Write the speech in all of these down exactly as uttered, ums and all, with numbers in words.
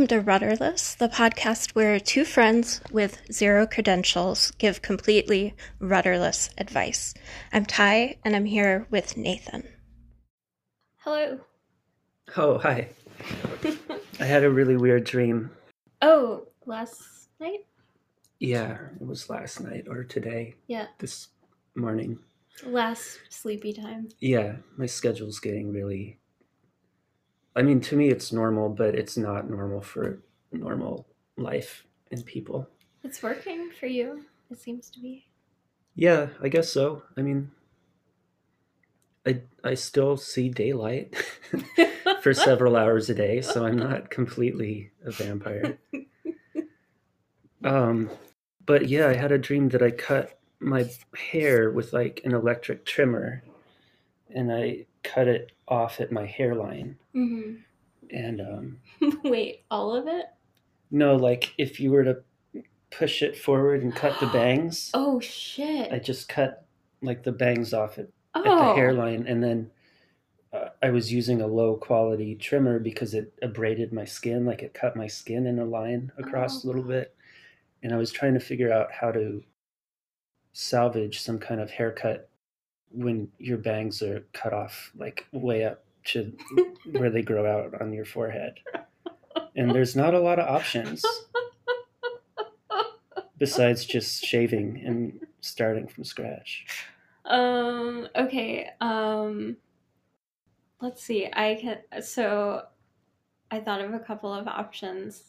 Welcome to Rudderless, the podcast where two friends with zero credentials give completely rudderless advice. I'm Ty, and I'm here with Nathan. Hello. Oh, hi. I had a really weird dream. Oh, last night? Yeah, it was last night or today. Yeah. This morning. Last sleepy time. Yeah, my schedule's getting really... I mean, to me, it's normal, but it's not normal for normal life and people. It's working for you, it seems to be. Yeah, I guess so. I mean, I I still see daylight for several hours a day, so I'm not completely a vampire. um, but yeah, I had a dream that I cut my hair with like an electric trimmer, and I cut it off at my hairline. Mm-hmm. And um wait, all of it? No, like if you were to push it forward and cut the bangs. Oh shit. I just cut like the bangs off at, oh. at the hairline, and then uh, I was using a low quality trimmer because it abraded my skin, like it cut my skin in a line across oh. a little bit, and I was trying to figure out how to salvage some kind of haircut when your bangs are cut off like way up to where they grow out on your forehead, and there's not a lot of options besides just shaving and starting from scratch. Um okay um let's see, I can so I thought of a couple of options.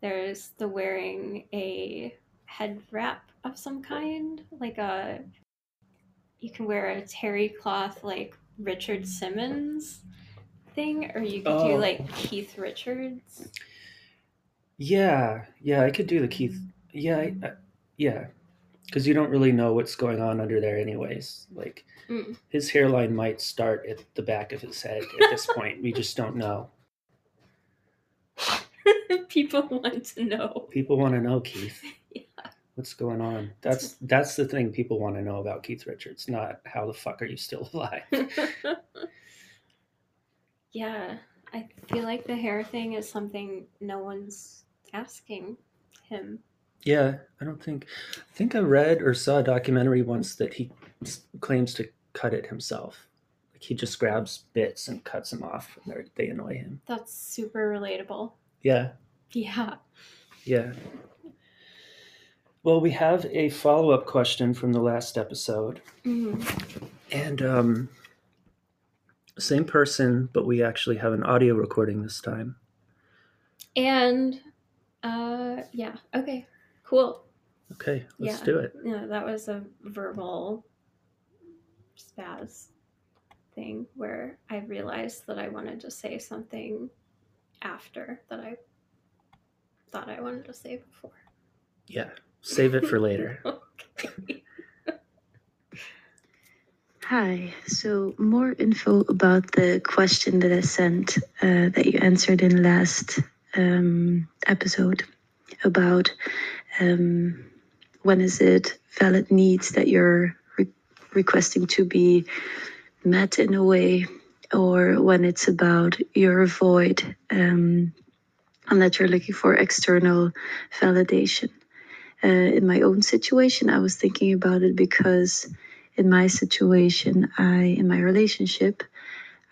There's the wearing a head wrap of some kind, like a you can wear a terry cloth like Richard Simmons thing, or you could oh. do like Keith Richards. Yeah, yeah, I could do the Keith. Yeah, I, I, yeah, because you don't really know what's going on under there, anyways. Like mm. his hairline might start at the back of his head at this point. We just don't know. People want to know. People want to know, Keith. Yeah. What's going on? That's that's the thing people want to know about Keith Richards, not how the fuck are you still alive? Yeah, I feel like the hair thing is something no one's asking him. Yeah, I don't think... I think I read or saw a documentary once that he claims to cut it himself. Like he just grabs bits and cuts them off and they annoy him. That's super relatable. Yeah. Yeah. Yeah. Well, we have a follow-up question from the last episode, mm-hmm. and um, same person, but we actually have an audio recording this time. And, uh, yeah, okay, cool. Okay, let's yeah. do it. Yeah, that was a verbal spaz thing where I realized that I wanted to say something after that I thought I wanted to say before. Yeah. Save it for later. Okay. Hi. So more info about the question that I sent uh, that you answered in last um, episode about um, when is it valid needs that you're re- requesting to be met in a way, or when it's about your void um, and that you're looking for external validation. Uh, in my own situation, I was thinking about it because in my situation, I, in my relationship,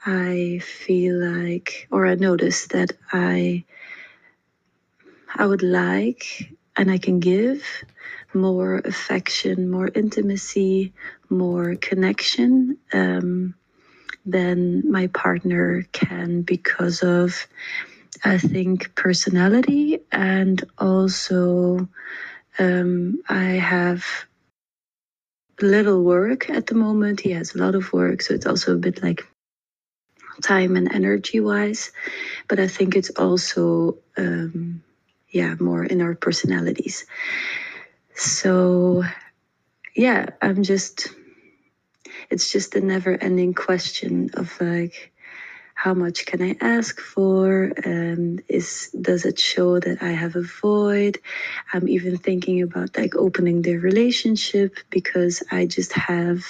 I feel like, or I notice that I, I would like, and I can give more affection, more intimacy, more connection um, than my partner can because of, I think, personality and also... Um, I have little work at the moment. He has a lot of work, so it's also a bit like time and energy-wise. But I think it's also, um, yeah, more in our personalities. So, yeah, I'm just, it's just a never-ending question of like, how much can I ask for? Um, is does it show that I have a void? I'm even thinking about like opening the relationship because I just have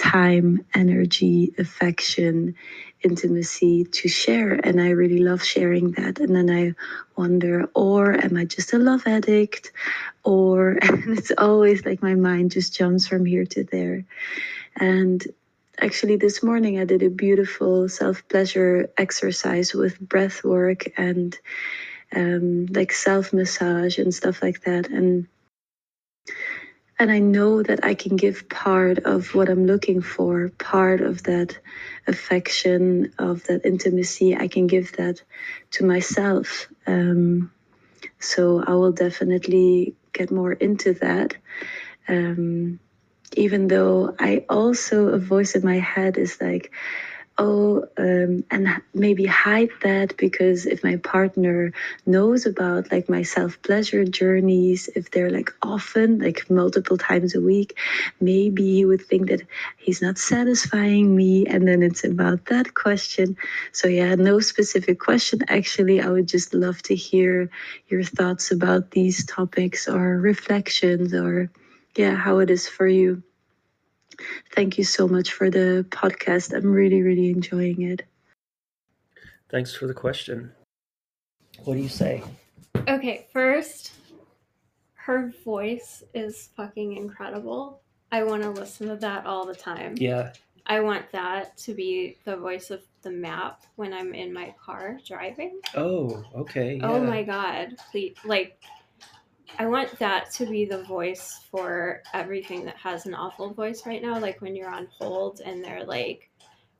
time, energy, affection intimacy to share, and I really love sharing that. And then I wonder, or am I just a love addict? Or and it's always like my mind just jumps from here to there. And actually this morning I did a beautiful self-pleasure exercise with breath work and um, like self-massage and stuff like that. And And I know that I can give part of what I'm looking for, part of that affection, of that intimacy. I can give that to myself. Um, so I will definitely get more into that. Um, even though I also, a voice in my head is like, oh, um, and maybe hide that, because if my partner knows about like my self-pleasure journeys, if they're like often, like multiple times a week, maybe he would think that he's not satisfying me. And then it's about that question. So yeah, no specific question. Actually, I would just love to hear your thoughts about these topics or reflections, or yeah, how it is for you. Thank you so much for the podcast. I'm really, really enjoying it. Thanks for the question. What do you say? Okay, first, her voice is fucking incredible. I want to listen to that all the time. Yeah. I want that to be the voice of the map when I'm in my car driving. Oh, okay. Yeah. Oh my God. Please, like... I want that to be the voice for everything that has an awful voice right now. Like when you're on hold and they're like,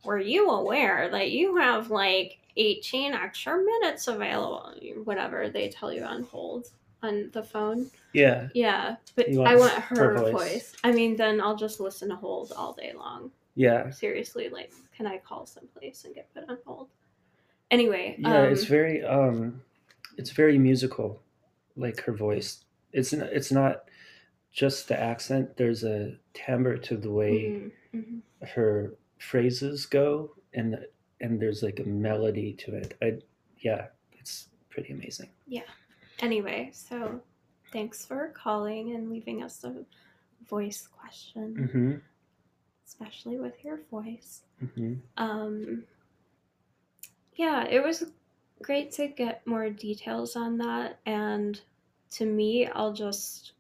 were you aware that you have like eighteen extra minutes available? Whatever they tell you on hold on the phone. Yeah. Yeah. But want I want her, her voice. voice. I mean, then I'll just listen to hold all day long. Yeah. Seriously. Like, can I call someplace and get put on hold? Anyway. Yeah. Um, it's very, um, it's very musical. Like her voice, it's not, it's not just the accent. There's a timbre to the way mm-hmm, mm-hmm. her phrases go, and and there's like a melody to it. I yeah, it's pretty amazing. Yeah. Anyway, so thanks for calling and leaving us a voice question, mm-hmm. especially with your voice. Mm-hmm. Um. Yeah, it was great to get more details on that, and to me I'll just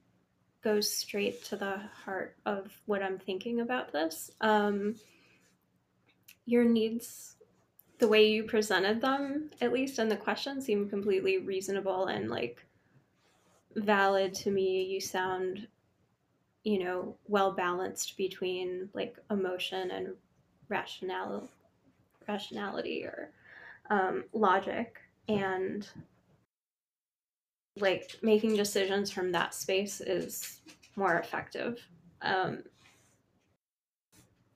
go straight to the heart of what I'm thinking about this. Um your needs, the way you presented them, at least in the question, seem completely reasonable and like valid to me. You sound, you know, well balanced between like emotion and rationale rationality or Um, logic, and like making decisions from that space is more effective. Um,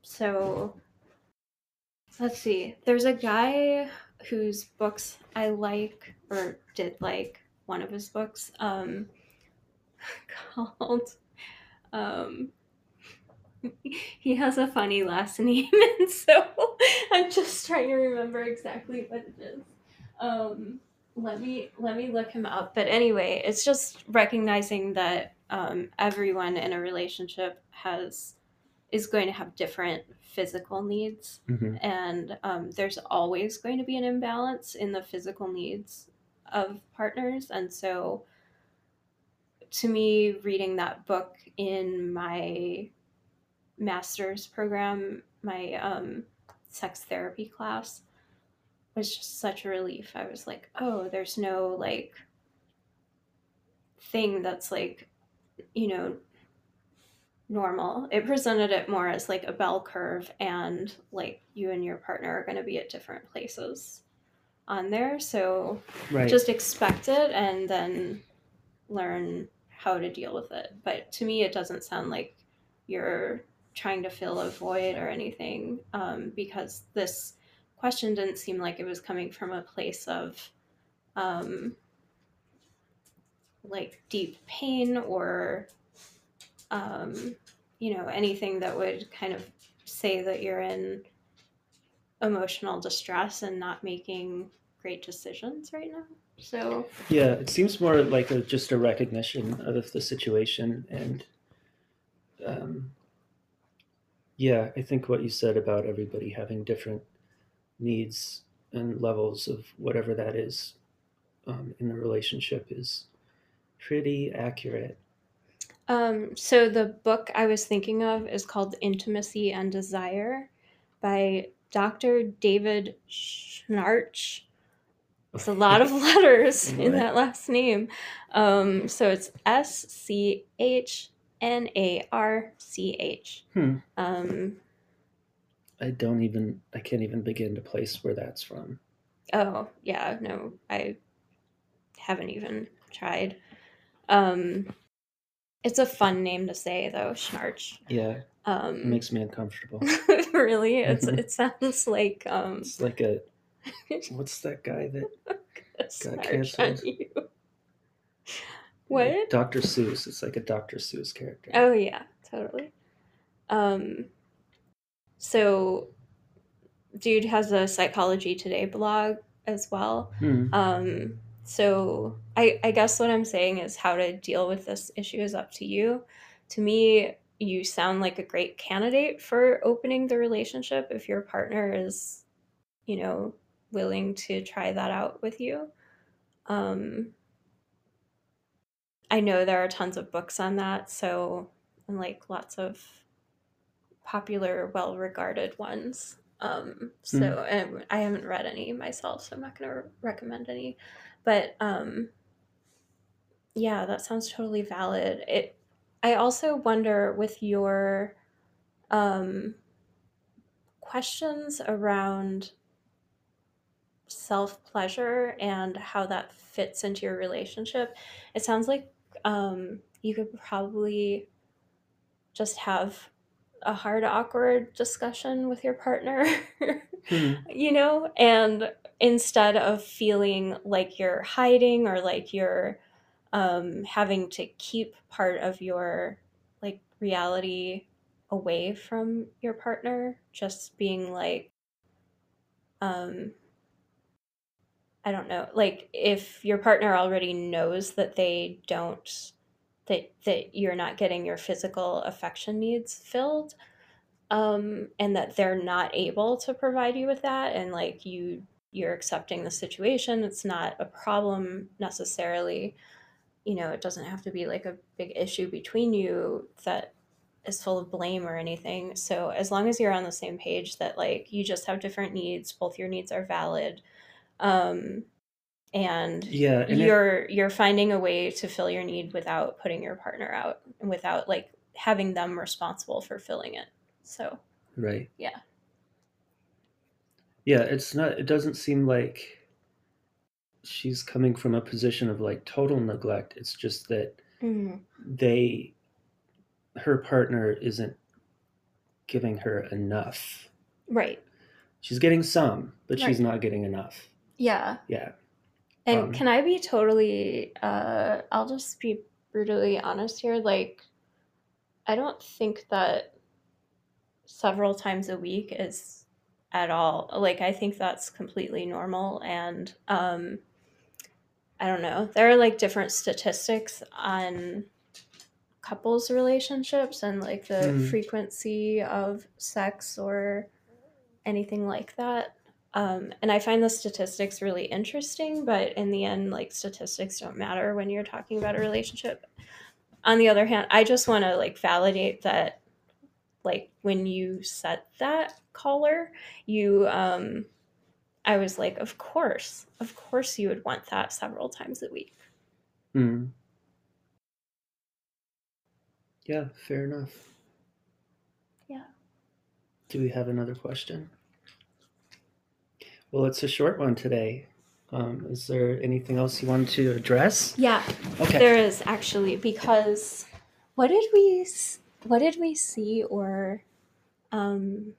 so let's see. There's a guy whose books I like, or did like one of his books, um, called, um, he has a funny last name, and so I'm just trying to remember exactly what it is. Um, let me let me look him up. But anyway, it's just recognizing that um, everyone in a relationship has is going to have different physical needs, mm-hmm. and um, there's always going to be an imbalance in the physical needs of partners. And so, to me, reading that book in my master's program, my um sex therapy class, was just such a relief. I was like, oh, there's no like thing that's like, you know, normal. It presented it more as like a bell curve, and like you and your partner are going to be at different places on there, so right. Just expect it and then learn how to deal with it. But to me, it doesn't sound like you're trying to fill a void or anything, um, because this question didn't seem like it was coming from a place of um, like deep pain or, um, you know, anything that would kind of say that you're in emotional distress and not making great decisions right now. So yeah, it seems more like a, just a recognition of the situation. And um, yeah, I think what you said about everybody having different needs and levels of whatever that is um, in the relationship is pretty accurate. Um, so the book I was thinking of is called Intimacy and Desire by Doctor David Schnarch. It's a lot of letters in that last name. Um, so it's S C H N A R C H. Hmm. Um, I don't even, I can't even begin to place where that's from. Oh, yeah, no, I haven't even tried. Um, it's a fun name to say, though, Schnarch. Yeah, um, it makes me uncomfortable. Really? It's, it sounds like... Um, it's like a... What's that guy that got canceled? You. What? Like Doctor Seuss. It's like a Doctor Seuss character. Oh, yeah, totally. Um, so, dude has a Psychology Today blog as well. Mm-hmm. Um, so, I, I guess what I'm saying is how to deal with this issue is up to you. To me, you sound like a great candidate for opening the relationship if your partner is, you know, willing to try that out with you. Um, I know there are tons of books on that, so, and like lots of popular, well-regarded ones. Um, so mm. and I haven't read any myself, so I'm not going to re- recommend any. But um, yeah, that sounds totally valid. It. I also wonder with your um, questions around self-pleasure and how that fits into your relationship, it sounds like um, you could probably just have a hard, awkward discussion with your partner, mm-hmm. you know, and instead of feeling like you're hiding or like you're um, having to keep part of your like reality away from your partner, just being like, um, I don't know, like if your partner already knows that they don't, that that you're not getting your physical affection needs filled, um, and that they're not able to provide you with that, and like you, you're accepting the situation, it's not a problem necessarily, you know, it doesn't have to be like a big issue between you that is full of blame or anything. So as long as you're on the same page that like you just have different needs, both your needs are valid, um and, yeah, and you're it, you're finding a way to fill your need without putting your partner out and without like having them responsible for filling it. So right. Yeah. Yeah, it's not, it doesn't seem like she's coming from a position of like total neglect. It's just that mm-hmm. they her partner isn't giving her enough. Right. She's getting some, but right. she's not getting enough. Yeah. Yeah. And um, can I be totally, uh, I'll just be brutally honest here. Like, I don't think that several times a week is at all. Like, I think that's completely normal. And um, I don't know. There are, like, different statistics on couples relationships and, like, the mm. frequency of sex or anything like that. Um, and I find the statistics really interesting, but in the end, like, statistics don't matter when you're talking about a relationship. On the other hand, I just want to, like, validate that, like, when you set that caller, you, um, I was like, of course, of course you would want that several times a week. Mm. Yeah, fair enough. Yeah. Do we have another question? Well, it's a short one today. Um, is there anything else you wanted to address? Yeah. Okay. There is actually, because what did we what did we see or um,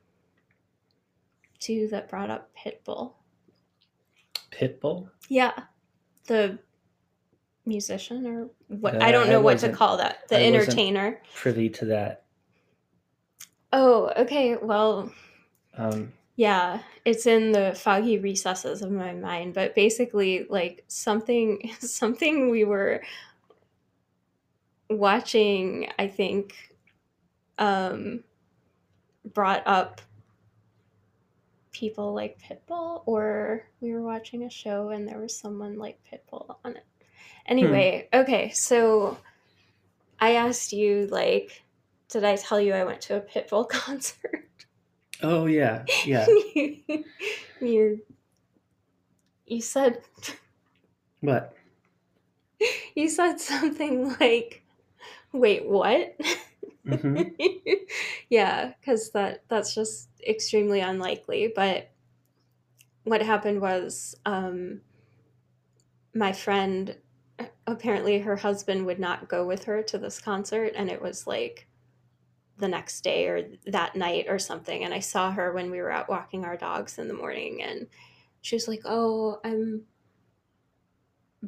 do that brought up Pitbull? Pitbull? Yeah, the musician or what? Uh, I don't know I what to call that. The I entertainer. Wasn't privy to that. Oh, okay. Well. Um. Yeah, it's in the foggy recesses of my mind, but basically like something something we were watching, I think, um, brought up people like Pitbull, or we were watching a show and there was someone like Pitbull on it. Anyway, hmm. okay, so I asked you, like, did I tell you I went to a Pitbull concert? Oh, yeah, yeah. you, you, you said... What? You said something like, wait, what? Mm-hmm. Yeah, because that, that's just extremely unlikely. But what happened was um, my friend, apparently her husband would not go with her to this concert, and it was like the next day or that night or something. And I saw her when we were out walking our dogs in the morning, and she was like, oh, I'm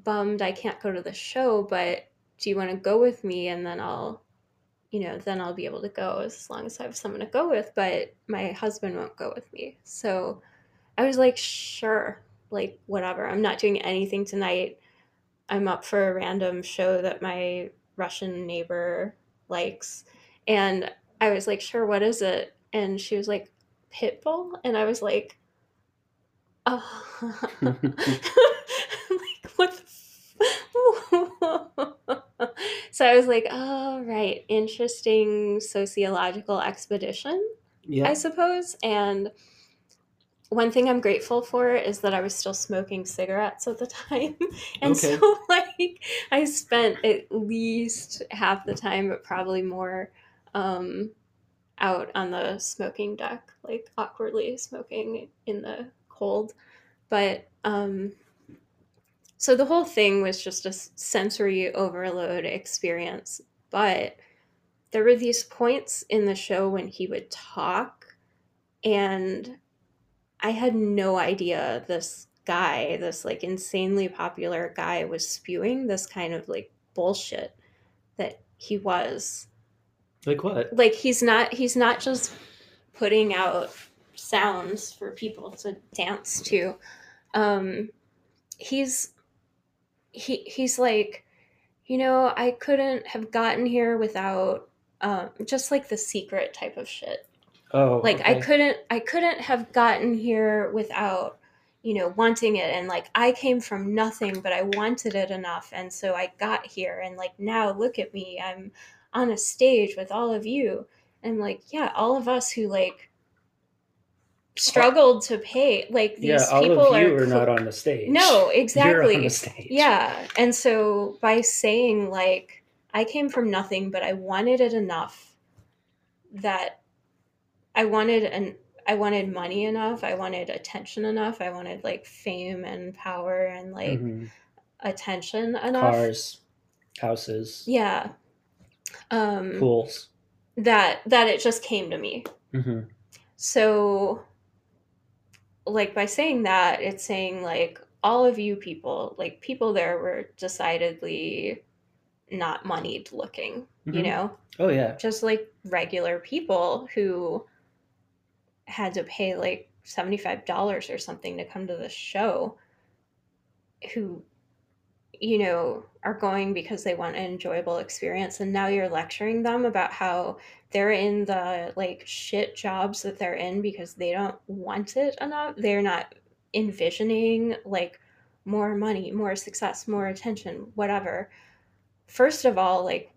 bummed I can't go to the show, but do you want to go with me? And then I'll, you know, then I'll be able to go as long as I have someone to go with, but my husband won't go with me. So I was like, sure, like, whatever. I'm not doing anything tonight. I'm up for a random show that my Russian neighbor likes. And I was like, sure, what is it? And she was like, Pitbull? And I was like, oh. I'm like, what the f- So I was like, oh, right, interesting sociological expedition, yeah. I suppose. And one thing I'm grateful for is that I was still smoking cigarettes at the time. And okay. so, like, I spent at least half the time, but probably more, um, out on the smoking deck, like, awkwardly smoking in the cold. But, um... so the whole thing was just a sensory overload experience, but there were these points in the show when he would talk, and I had no idea this guy, this like insanely popular guy, was spewing this kind of like bullshit that he was. Like what? Like he's not, he's not just putting out sounds for people to dance to. Um, he's... He he's like, you know, I couldn't have gotten here without um, just like the secret type of shit. Oh, like okay. I couldn't I couldn't have gotten here without, you know, wanting it. And like I came from nothing, but I wanted it enough. And so I got here. And like now look at me. I'm on a stage with all of you. And like, yeah, all of us who like. Struggled to pay, like these yeah, all people of you are, are not on the stage. No, exactly. You're on the stage. Yeah, and so by saying like I came from nothing, but I wanted it enough that I wanted and I wanted money enough, I wanted attention enough, I wanted like fame and power and like mm-hmm. attention enough, cars, houses, yeah, um, pools. That that it just came to me. Mm-hmm. So. Like by saying that, it's saying like all of you people, like people there were decidedly not moneyed looking, mm-hmm. you know? Oh yeah. Just like regular people who had to pay like seventy-five dollars or something to come to the show, who, you know, are going because they want an enjoyable experience. And now you're lecturing them about how they're in the like shit jobs that they're in because they don't want it enough. They're not envisioning like more money, more success, more attention, whatever. First of all, like,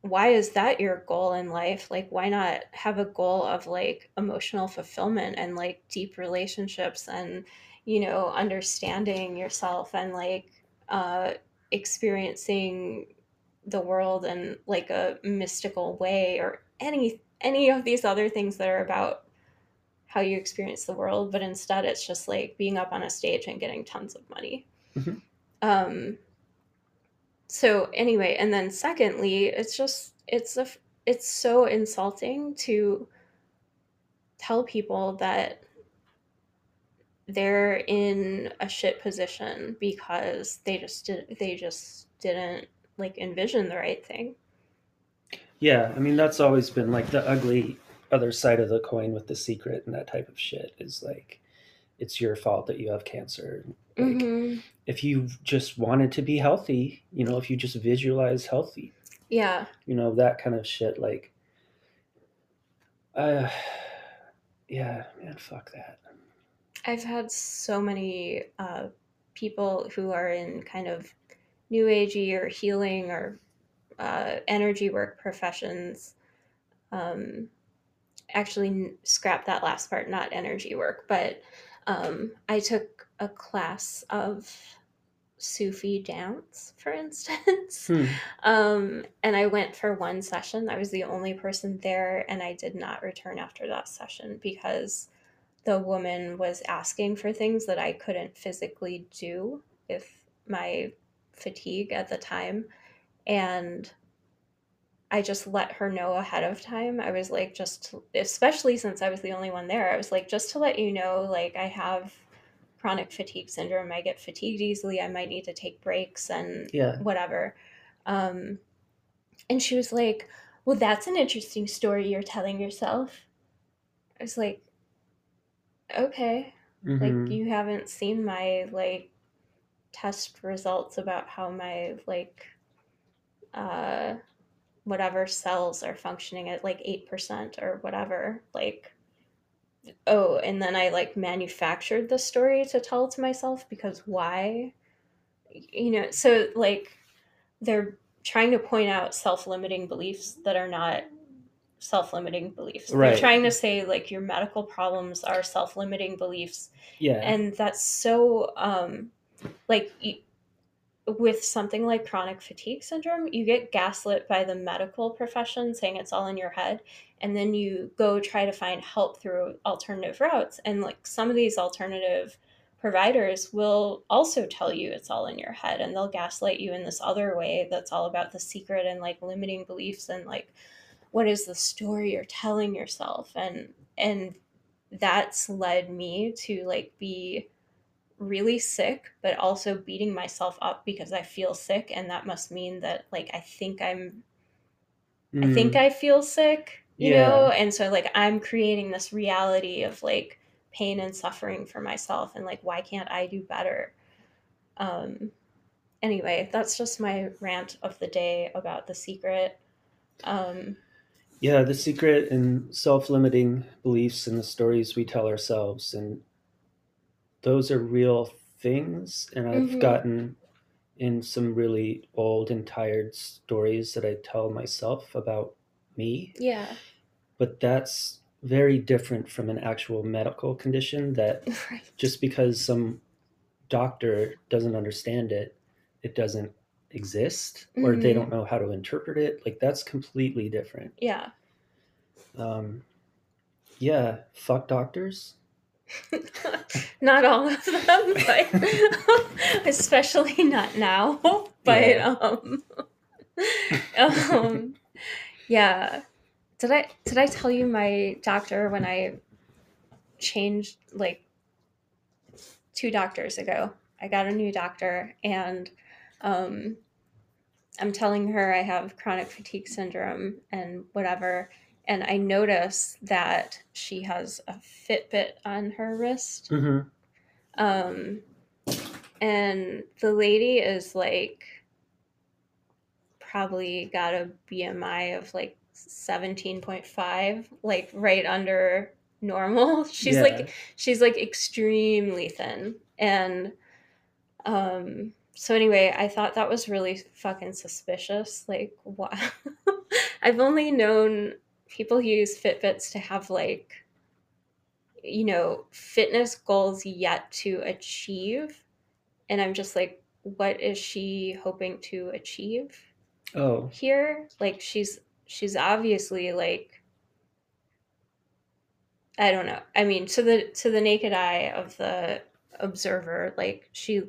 why is that your goal in life? Like, why not have a goal of like emotional fulfillment and like deep relationships and, you know, understanding yourself and like, uh, experiencing the world in like a mystical way, or any any of these other things that are about how you experience the world, but instead it's just like being up on a stage and getting tons of money. Mm-hmm. Um, so anyway, and then secondly, it's just it's a it's so insulting to tell people that they're in a shit position because they just did, they just didn't like envision the right thing. Yeah, I mean that's always been like the ugly other side of the coin with The Secret and that type of shit is like it's your fault that you have cancer. Like mm-hmm. if you just wanted to be healthy, you know, if you just visualize healthy. Yeah. You know, that kind of shit like uh yeah, man, fuck that. I've had so many uh, people who are in kind of new agey or healing or uh, energy work professions. Um, actually, scrap that last part, not energy work, but um, I took a class of Sufi dance, for instance. Hmm. Um, and I went for one session. I was the only person there, and I did not return after that session because the woman was asking for things that I couldn't physically do with my fatigue at the time. And I just let her know ahead of time. I was like, just, especially since I was the only one there, I was like, just to let you know, like, I have chronic fatigue syndrome. I get fatigued easily. I might need to take breaks and yeah. whatever. Um, and she was like, well, that's an interesting story you're telling yourself. I was like, okay. Mm-hmm. Like, you haven't seen my, like, test results about how my, like, uh, whatever cells are functioning at, like, eight percent or whatever, like, oh, and then I, like, manufactured the story to tell to myself because why? You know, so, like, they're trying to point out self-limiting beliefs that are not self-limiting beliefs. Right. They're trying to say, like, your medical problems are self-limiting beliefs. Yeah. And that's so, um, like, y- with something like chronic fatigue syndrome, you get gaslit by the medical profession saying it's all in your head. And then you go try to find help through alternative routes. And, like, some of these alternative providers will also tell you it's all in your head. And they'll gaslight you in this other way that's all about the secret and, like, limiting beliefs and, like, what is the story you're telling yourself? And and that's led me to, like, be really sick, but also beating myself up because I feel sick. And that must mean that, like, I think I'm, mm. I think I feel sick, you yeah. know? And so, like, I'm creating this reality of, like, pain and suffering for myself. And, like, why can't I do better? Um, anyway, that's just my rant of the day about The Secret. Um, Yeah, The Secret and self-limiting beliefs and the stories we tell ourselves. And those are real things. And I've mm-hmm. gotten in some really old and tired stories that I tell myself about me. Yeah. But that's very different from an actual medical condition that right. just because some doctor doesn't understand it, it doesn't exist, or mm-hmm. they don't know how to interpret it. Like, that's completely different. Yeah. Um, yeah. Fuck doctors. Not all of them, but especially not now. But yeah. um, um, yeah. Did I did I tell you my doctor when I changed, like, two doctors ago? I got a new doctor, and Um, I'm telling her I have chronic fatigue syndrome and whatever. And I notice that she has a Fitbit on her wrist. Mm-hmm. Um, and the lady is, like, probably got a B M I of, like, seventeen point five, like, right under normal. She's yeah. like, she's like extremely thin. And, um, So anyway, I thought that was really fucking suspicious. Like, wow. I've only known people who use Fitbits to have, like, you know, fitness goals yet to achieve. And I'm just like, what is she hoping to achieve oh. here? Like, she's she's obviously, like, I don't know. I mean, to the to the naked eye of the observer, like, she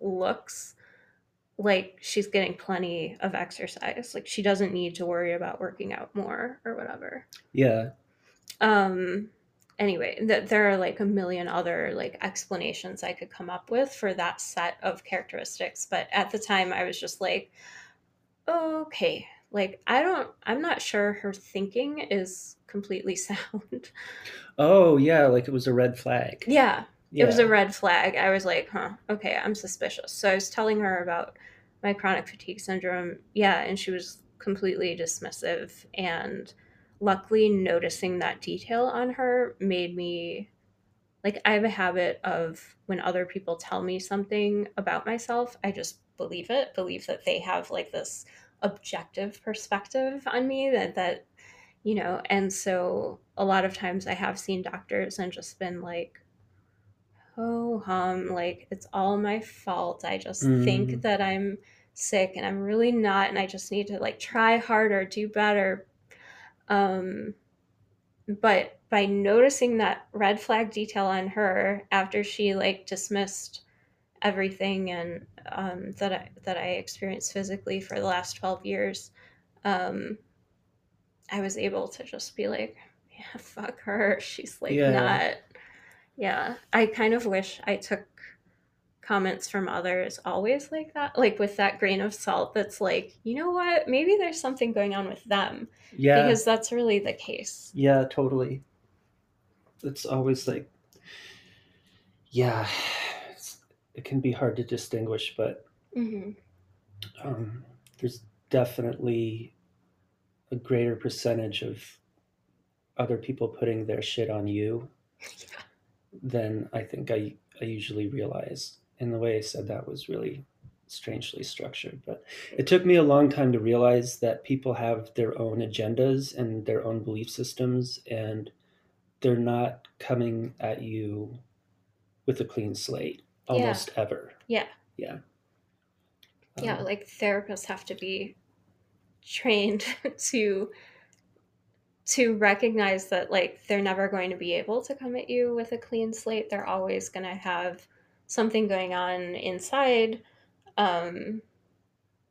looks like she's getting plenty of exercise. Like, she doesn't need to worry about working out more or whatever. Yeah. Um, anyway, th- there are, like, a million other, like, explanations I could come up with for that set of characteristics. But at the time I was just like, okay, like, I don't, I'm not sure her thinking is completely sound. Oh yeah. Like, it was a red flag. Yeah. Yeah. It was a red flag. I was like, huh, okay, I'm suspicious. So I was telling her about my chronic fatigue syndrome. Yeah, and she was completely dismissive. And luckily, noticing that detail on her made me like I have a habit of when other people tell me something about myself, I just believe it, believe that they have like this objective perspective on me that, that, you know, and so a lot of times I have seen doctors and just been like, oh, hum, like it's all my fault. I just mm. think that I'm sick and I'm really not. And I just need to like try harder, do better. Um, but by noticing that red flag detail on her after she like dismissed everything and um, that I, that I experienced physically for the last twelve years, um, I was able to just be like, yeah, fuck her. She's like, yeah. not, yeah. I kind of wish I took comments from others always like that, like with that grain of salt. That's like, you know what, maybe there's something going on with them. Yeah. Because that's really the case. Yeah, totally. It's always like, yeah, it's, it can be hard to distinguish, but mm-hmm. um, there's definitely a greater percentage of other people putting their shit on you yeah. than I think I, I usually realize. And the way I said that was really strangely structured, but it took me a long time to realize that people have their own agendas and their own belief systems, and they're not coming at you with a clean slate almost yeah. ever. Yeah. Yeah. Um, yeah. Like therapists have to be trained to, to recognize that like they're never going to be able to come at you with a clean slate. They're always going to have something going on inside. Um,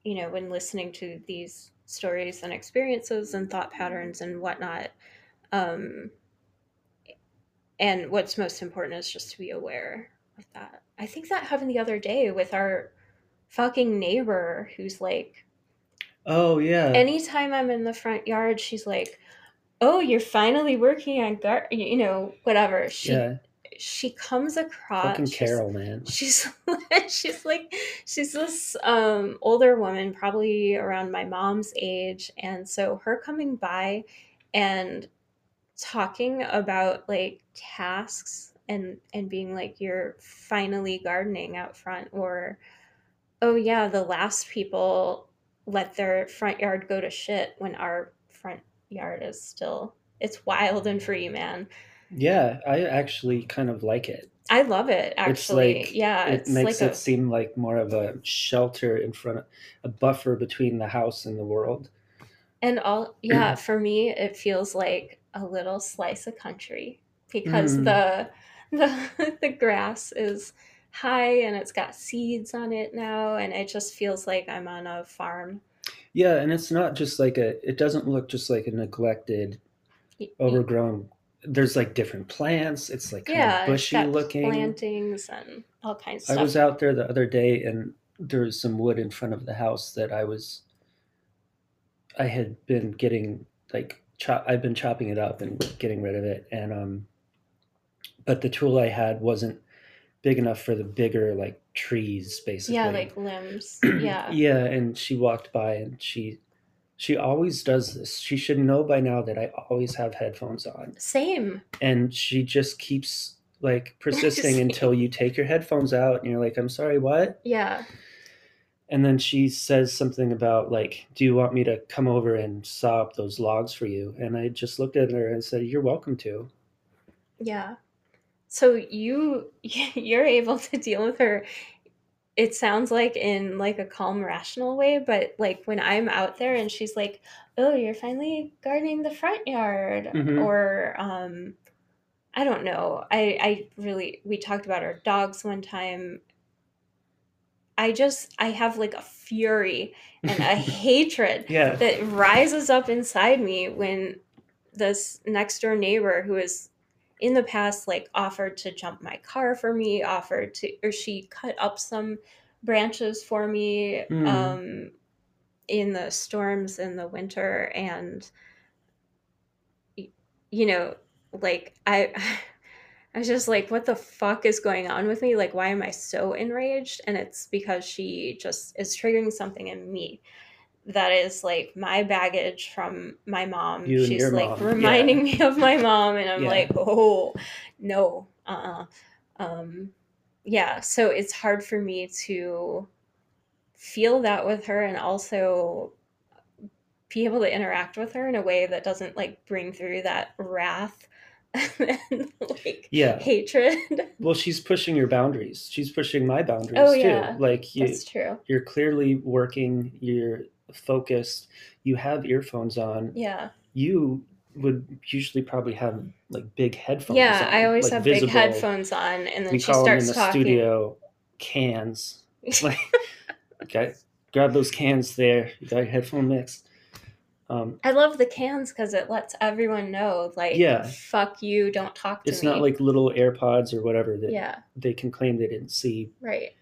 you know, when listening to these stories and experiences and thought patterns and whatnot. Um, and what's most important is just to be aware of that. I think that happened the other day with our fucking neighbor who's like, oh yeah. Anytime I'm in the front yard, she's like, oh, you're finally working on gar, you know, whatever. She, yeah. she comes across. Fucking Carol, man. She's, she's like, she's this um, older woman, probably around my mom's age. And so her coming by and talking about like tasks and, and being like, you're finally gardening out front, or, oh yeah, the last people let their front yard go to shit when our front yard is still, it's wild and free, man. Yeah, I actually kind of like it. I love it, actually. It's like, yeah, it it's makes like it a... seem like more of a shelter in front of a buffer between the house and the world. And all, yeah, for me, it feels like a little slice of country because mm. the the the grass is high and it's got seeds on it now, and it just feels like I'm on a farm. Yeah, and it's not just like a, it doesn't look just like a neglected, overgrown, there's like different plants. It's like kind yeah, of bushy looking. Plantings and all kinds of stuff. I was out there the other day and there was some wood in front of the house that I was, I had been getting like, chop, I've been chopping it up and getting rid of it. And, um, but the tool I had wasn't big enough for the bigger like trees, basically. Yeah, like limbs. Yeah. Yeah, and she walked by, and she she always does this. She should know by now that I always have headphones on. Same. And she just keeps like persisting until you take your headphones out and you're like, I'm sorry, what? Yeah. And then she says something about like, do you want me to come over and saw up those logs for you? And I just looked at her and said, you're welcome to. Yeah. So you, you're able to deal with her, it sounds like, in like a calm, rational way, but like when I'm out there and she's like, oh, you're finally gardening the front yard, mm-hmm. or um, I don't know. I, I really, we talked about our dogs one time. I just, I have like a fury and a hatred yeah. that rises up inside me when this next door neighbor who is, in the past, like offered to jump my car for me, offered to, or she cut up some branches for me mm. um, in the storms in the winter. And, you know, like I, I was just like, what the fuck is going on with me? Like, why am I so enraged? And it's because she just is triggering something in me. That is like my baggage from my mom. You She's like mom. reminding yeah. me of my mom. And I'm yeah. like, oh, no, uh-uh. Um, yeah, so it's hard for me to feel that with her and also be able to interact with her in a way that doesn't like bring through that wrath and like yeah. hatred. Well, she's pushing your boundaries. She's pushing my boundaries oh, too. Yeah. Like you, that's true. You're clearly working, you're focused, you have earphones on. Yeah. You would usually probably have like big headphones yeah, on. Yeah, I always like, have visible. big headphones on, and then we she call starts them in the talking. Studio cans. Like okay. Grab those cans there. You got your headphone mix. Um, I love the cans because it lets everyone know, like, yeah. fuck you, don't talk to it's me. It's not like little AirPods or whatever that yeah. they can claim they didn't see. Right.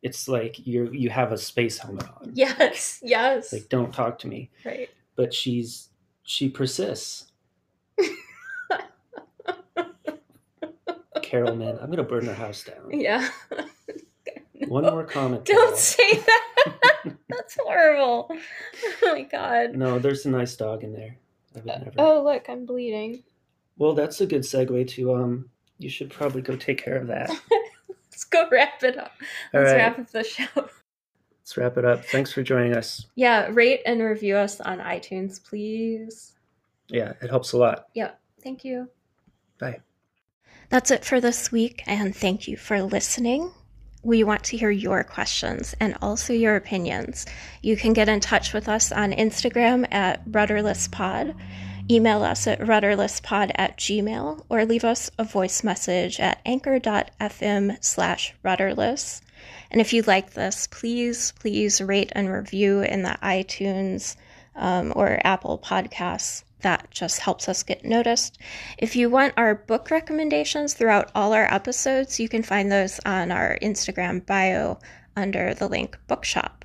It's like you you have a space helmet on. Yes, yes. Like, don't talk to me. Right. But she's she persists. Carol, man, I'm going to burn her house down. Yeah. No. One more comment. Don't Carol. Say that. That's horrible. Oh my god. No, there's a nice dog in there. I would never... Oh, look, I'm bleeding. Well, that's a good segue to, um, you should probably go take care of that. Let's go wrap it up. All Let's right. wrap up the show. Let's wrap it up. Thanks for joining us. Yeah, rate and review us on iTunes, please. Yeah, it helps a lot. Yeah, thank you. Bye. That's it for this week, and thank you for listening. We want to hear your questions and also your opinions. You can get in touch with us on Instagram at rudderless pod, email us at rudderless pod at gmail, or leave us a voice message at anchor dot f m slash rudderless. And if you like this, please, please rate and review in the iTunes um, or Apple Podcasts. That just helps us get noticed. If you want our book recommendations throughout all our episodes, you can find those on our Instagram bio under the link Bookshop.